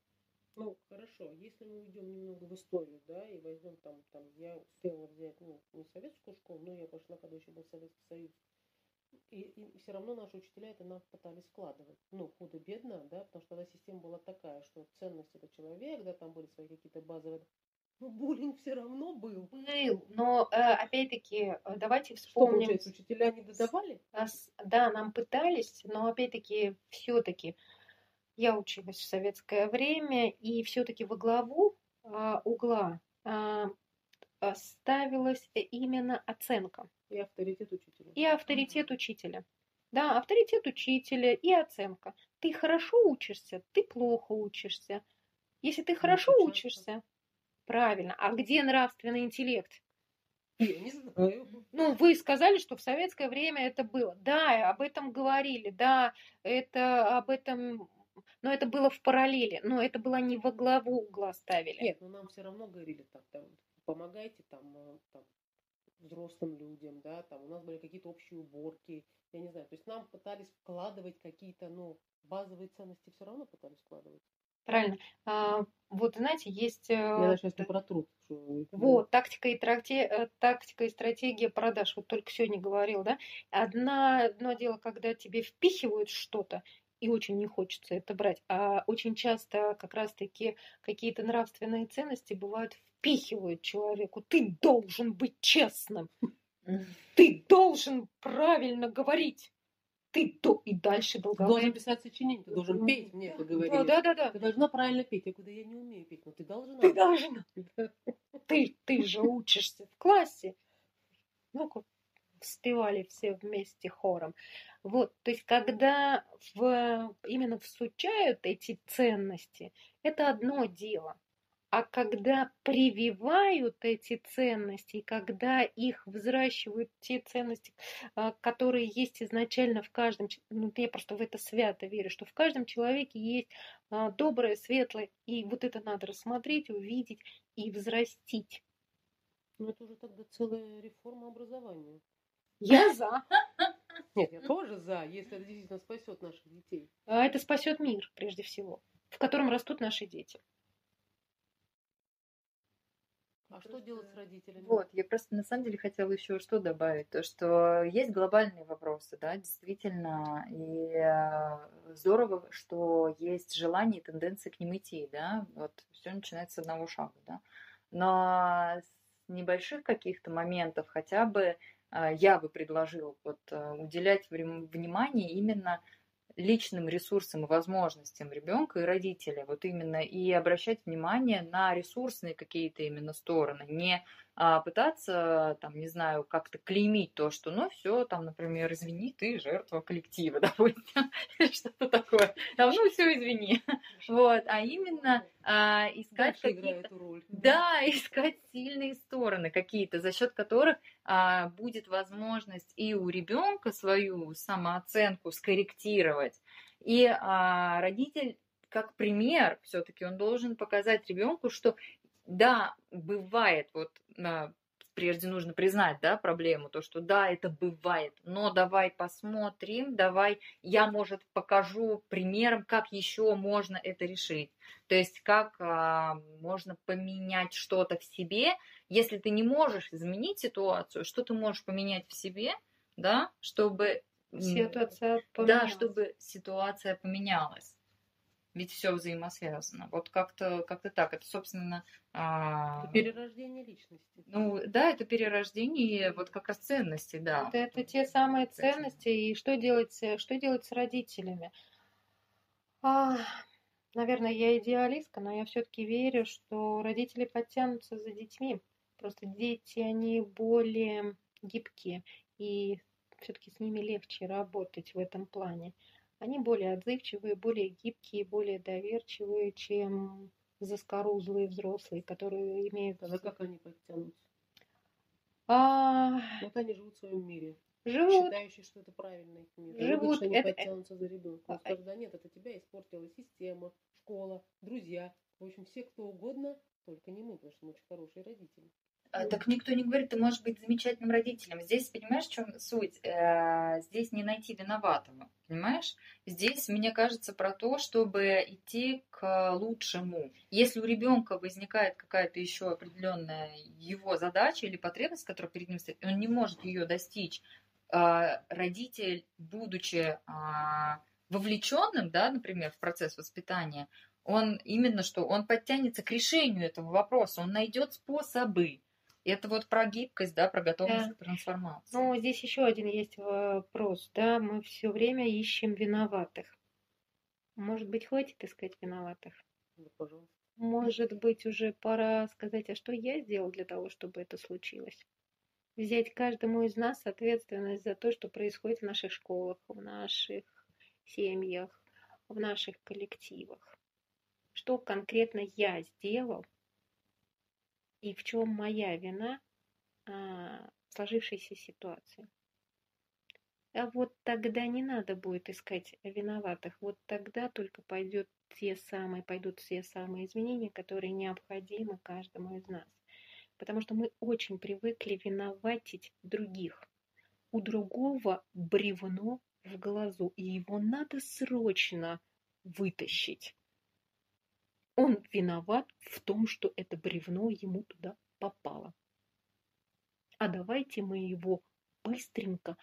Ну, хорошо, если мы уйдем немного в историю, да, и возьмем там я успела взять, ну, не советскую школу, но я пошла, когда еще был Советский Союз, и все равно наши учителя это нам пытались складывать, ну, худо-бедно, да, потому что тогда система была такая, что ценность это человек, да, там были свои какие-то базовые. Ну, буллинг все равно был. Был, но опять-таки давайте вспомним. Что, получается, учителя не додавали? Да, нам пытались, но опять-таки все-таки я училась в советское время, и все-таки во главу угла ставилась именно оценка. И авторитет учителя. И авторитет учителя. Да, авторитет учителя и оценка. Ты хорошо учишься, ты плохо учишься. Если ты хорошо учишься, правильно. А где нравственный интеллект? Я не знаю. Ну, вы сказали, что в советское время это было. Да, об этом говорили. Да, это об этом... Но это было в параллели. Но это было не во главу угла ставили. Нет, но нам все равно говорили, там, помогайте там, взрослым людям, да, там у нас были какие-то общие уборки, я не знаю. То есть нам пытались вкладывать какие-то, ну, базовые ценности все равно пытались вкладывать. Правильно. Вот, знаете, есть... Я сейчас не про труд. Вот, тактика и стратегия продаж. Вот только сегодня говорила, да? Одно дело, когда тебе впихивают что-то, и очень не хочется это брать. А очень часто как раз-таки какие-то нравственные ценности бывают впихивают человеку. Ты должен быть честным. Ты должен правильно говорить. И дальше долговая. Ты должен писать сочинение, ты должен петь, мне это говорили. Да. Ты должна правильно петь. Я не умею петь, но ты должна. Ты должна. Ты же учишься в классе. Ну-ка, вспевали все вместе хором. Вот, то есть, когда именно всучают эти ценности, это одно дело. А когда прививают эти ценности, когда их взращивают те ценности, которые есть изначально в каждом... Ну, я просто в это свято верю, что в каждом человеке есть доброе, светлое. И вот это надо рассмотреть, увидеть и взрастить. Ну, это уже тогда целая реформа образования. Я за. Нет, я тоже за, если это действительно спасет наших детей. Это спасет мир, прежде всего, в котором растут наши дети. А что делать с родителями? Вот, я просто на самом деле хотела еще что добавить, то что есть глобальные вопросы, да, действительно, и здорово, что есть желание и тенденция к ним идти, да, вот все начинается с одного шага, да, но с небольших каких-то моментов хотя бы я бы предложила вот уделять внимание именно личным ресурсам и возможностям ребенка и родителя, вот именно, и обращать внимание на ресурсные какие-то именно стороны, не пытаться, там, не знаю, как-то клеймить то, что, ну, все, там, например, извини, ты жертва коллектива, допустим, что-то такое, там, ну, все, извини, вот, а именно искать какие-то, да, искать сильные стороны какие-то, за счет которых будет возможность и у ребенка свою самооценку скорректировать, и родитель, как пример, все-таки он должен показать ребенку, что да, бывает, вот прежде нужно признать, да, проблему, то, что да, это бывает, но давай посмотрим, давай я, может, покажу примером, как еще можно это решить. То есть как можно поменять что-то в себе, если ты не можешь изменить ситуацию, что ты можешь поменять в себе, да, чтобы ситуация поменялась. Да, чтобы ситуация поменялась. Ведь все взаимосвязано. Вот как-то так. Это, собственно... Это перерождение личности. Ну, да, это перерождение вот как раз ценностей, да. Это те самые ценности. И что делать с родителями? Наверное, я идеалистка, но я все-таки верю, что родители подтянутся за детьми. Просто дети, они более гибкие. И все-таки с ними легче работать в этом плане. Они более отзывчивые, более гибкие, более доверчивые, чем заскорузлые взрослые, которые имеют... А как они подтянутся? Вот они живут в своем мире. Считающие, что это правильно их мир. Живут, они подтянутся за ребенком. Когда нет, это тебя испортила система, школа, друзья. В общем, все кто угодно, только не мы, потому что мы очень хорошие родители. Так никто не говорит, ты можешь быть замечательным родителем. Здесь, понимаешь, в чем суть? Здесь не найти виноватого, понимаешь? Здесь, мне кажется, про то, чтобы идти к лучшему. Если у ребенка возникает какая-то еще определенная его задача или потребность, которая перед ним стоит, он не может ее достичь. Родитель, будучи вовлеченным, да, например, в процесс воспитания, он именно что, он подтянется к решению этого вопроса, он найдет способы. Это вот про гибкость, да, про готовность к трансформации. Ну, здесь еще один есть вопрос, да, мы все время ищем виноватых. Может быть, хватит искать виноватых? Да, пожалуйста. Может быть, уже пора сказать, а что я сделал для того, чтобы это случилось? Взять каждому из нас ответственность за то, что происходит в наших школах, в наших семьях, в наших коллективах. Что конкретно я сделал? И в чем моя вина в сложившейся ситуации? А вот тогда не надо будет искать виноватых. Вот тогда только пойдут те самые изменения, которые необходимы каждому из нас. Потому что мы очень привыкли виноватить других. У другого бревно в глазу, и его надо срочно вытащить. Он виноват в том, что это бревно ему туда попало. А давайте мы его быстренько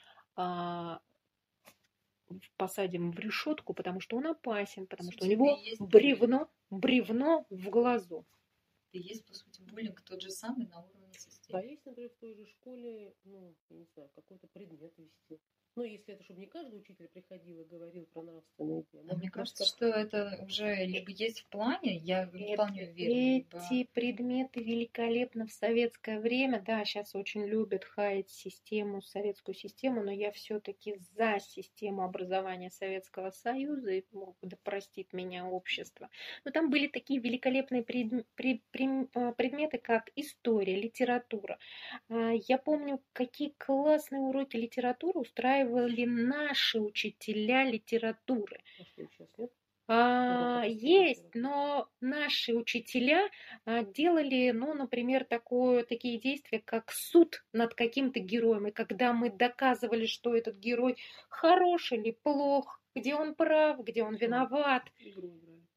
посадим в решетку, потому что он опасен, потому что у него бревно в глазу. И есть, по сути, буллинг тот же самый на уровне системы. А если, например, в той же школе, ну, я не знаю, какой-то предмет вести? Ну, если это, чтобы не каждый учитель приходил и говорил про нравственные темы. А мне кажется, что это уже либо есть в плане, я вполне уверена. Эти предметы великолепно в советское время. Да, сейчас очень любят хаять систему, советскую систему, но я все-таки за систему образования Советского Союза, и, да простит меня общество. Но там были такие великолепные предметы, как история, литература. Я помню, какие классные уроки литературы устраивали наши учителя литературы. Есть, но наши учителя делали, ну, например, такие действия, как суд над каким-то героем. И когда мы доказывали, что этот герой хорош или плох, где он прав, где он виноват.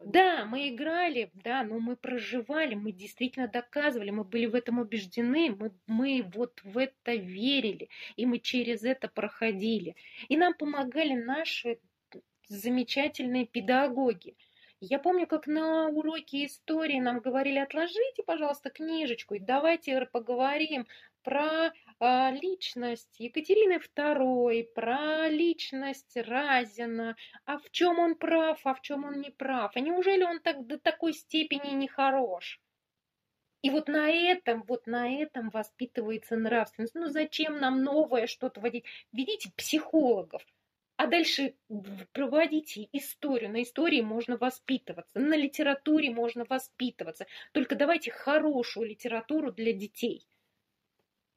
Да, мы играли, да, но мы проживали, мы действительно доказывали, мы были в этом убеждены, мы вот в это верили, и мы через это проходили. И нам помогали наши замечательные педагоги. Я помню, как на уроке истории нам говорили: отложите, пожалуйста, книжечку и давайте поговорим про личность Екатерины II, про личность Разина, а в чем он прав, а в чем он не прав, а неужели он так до такой степени нехорош? И вот на этом воспитывается нравственность. Ну зачем нам новое что-то вводить? Ведите психологов. А дальше проводите историю. На истории можно воспитываться, на литературе можно воспитываться. Только давайте хорошую литературу для детей,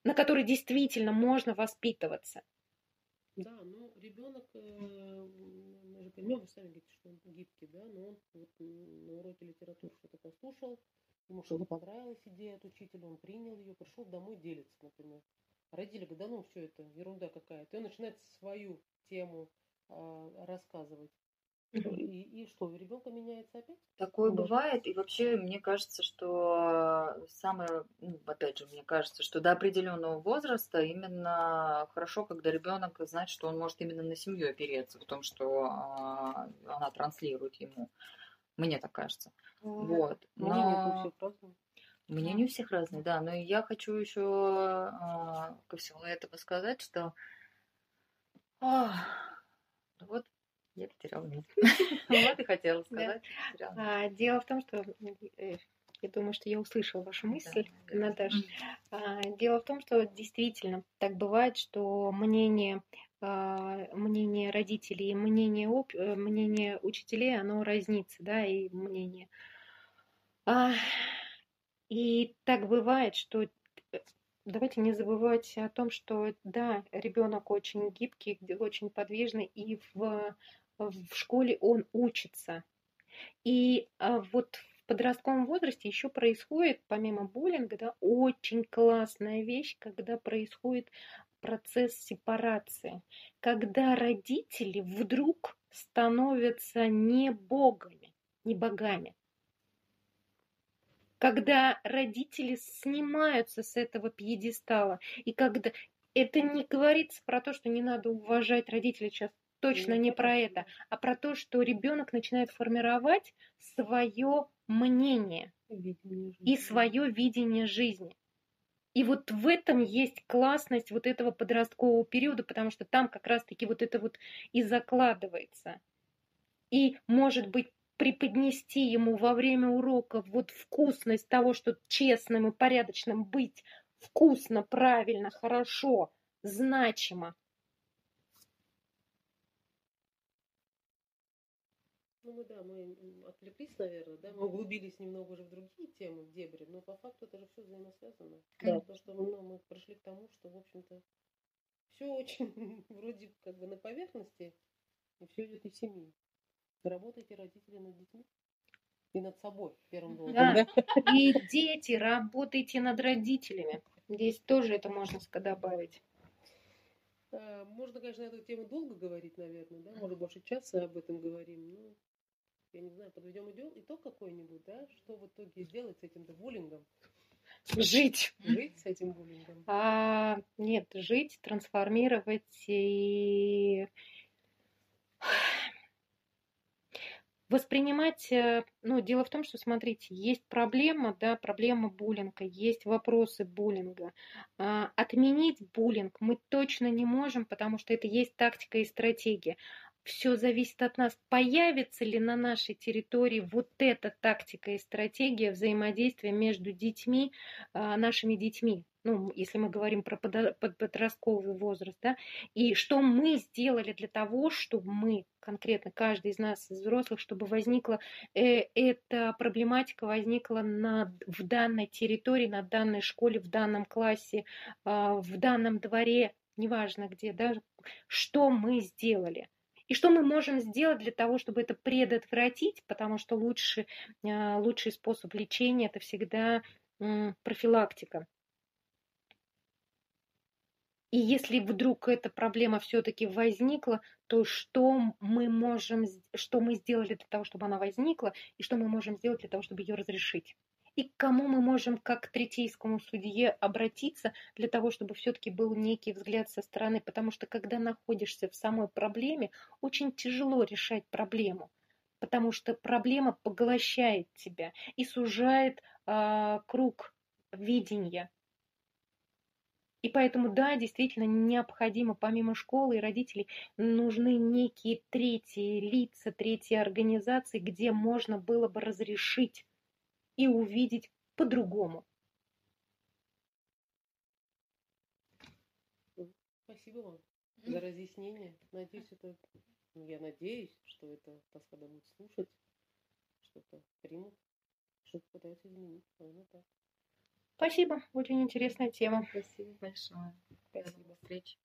на которой действительно можно воспитываться. Да, но ребенок, мы же понимаем, вы сами говорите, что он гибкий, да, но он вот на уроке литературы что-то послушал, ему что-то понравилась идея от учителя, он принял ее, пришел домой делиться, например. Родители говорят: да ну все это, ерунда какая-то. И он начинает свою тему рассказывать. И что, у ребенка меняется опять? Такое бывает. И вообще, мне кажется, что самое, опять же, мне кажется, что до определенного возраста именно хорошо, когда ребенок знает, что он может именно на семью опереться, в том, что она транслирует ему. Мне так кажется. Вот. Мнения у всех разные, да. Но я хочу еще ко всему этому сказать, что вот я потеряла нить. Вот и хотела сказать. Дело в том, что я думаю, что я услышала вашу мысль, Наташа. Дело в том, что действительно так бывает, что мнение родителей и мнение учителей, оно разнится, да, и мнение. И так бывает, что давайте не забывать о том, что да, ребенок очень гибкий, очень подвижный, и в школе он учится. И вот в подростковом возрасте еще происходит, помимо буллинга, да, очень классная вещь, когда происходит процесс сепарации, когда родители вдруг становятся не богами. Когда родители снимаются с этого пьедестала, и когда это не говорится про то, что не надо уважать родителей, сейчас точно не про это, а про то, что ребенок начинает формировать свое мнение и свое видение жизни. И вот в этом есть классность вот этого подросткового периода, потому что там как раз-таки вот это вот и закладывается. И, может быть, преподнести ему во время урока вот вкусность того, что честным и порядочным быть вкусно, правильно, хорошо, значимо. Мы отвлеклись, наверное, да, мы углубились немного уже в другие темы, в дебри, но по факту это же все взаимосвязано. Да. Потому что мы пришли к тому, что, в общем-то, все очень вроде как бы на поверхности, и все идет из семьи. Работаете родители над детьми и над собой первым долгом. Да. И дети, работайте над родителями. Здесь тоже это можно добавить. Можно, конечно, на эту тему долго говорить, наверное, да? Может, больше часа об этом говорим. Но, я не знаю, подведем итог какой-нибудь, да? Что в итоге сделать с этим-то буллингом? Жить с этим буллингом? Нет, жить, трансформировать и... Воспринимать, дело в том, что, смотрите, есть проблема, да, проблема буллинга, есть вопросы буллинга. Отменить буллинг мы точно не можем, потому что это есть тактика и стратегия. Все зависит от нас, появится ли на нашей территории вот эта тактика и стратегия взаимодействия между детьми, нашими детьми. Если мы говорим про подростковый возраст, да, и что мы сделали для того, чтобы мы, конкретно каждый из нас, из взрослых, чтобы возникла эта проблематика, возникла в данной территории, на данной школе, в данном классе, в данном дворе, неважно где, да, что мы сделали. И что мы можем сделать для того, чтобы это предотвратить, потому что лучший способ лечения – это всегда профилактика. И если вдруг эта проблема все-таки возникла, то что мы сделали для того, чтобы она возникла, и что мы можем сделать для того, чтобы ее разрешить? И к кому мы можем, как к третейскому судье, обратиться для того, чтобы все-таки был некий взгляд со стороны? Потому что, когда находишься в самой проблеме, очень тяжело решать проблему, потому что проблема поглощает тебя и сужает круг видения. И поэтому, да, действительно необходимо, помимо школы и родителей, нужны некие третьи лица, третьи организации, где можно было бы разрешить и увидеть по-другому. Спасибо вам за разъяснение. Я надеюсь, что это, когда будут слушать, что-то примут, что-то пытаются изменить. Спасибо. Очень интересная тема. Спасибо большое. Спасибо. До встречи.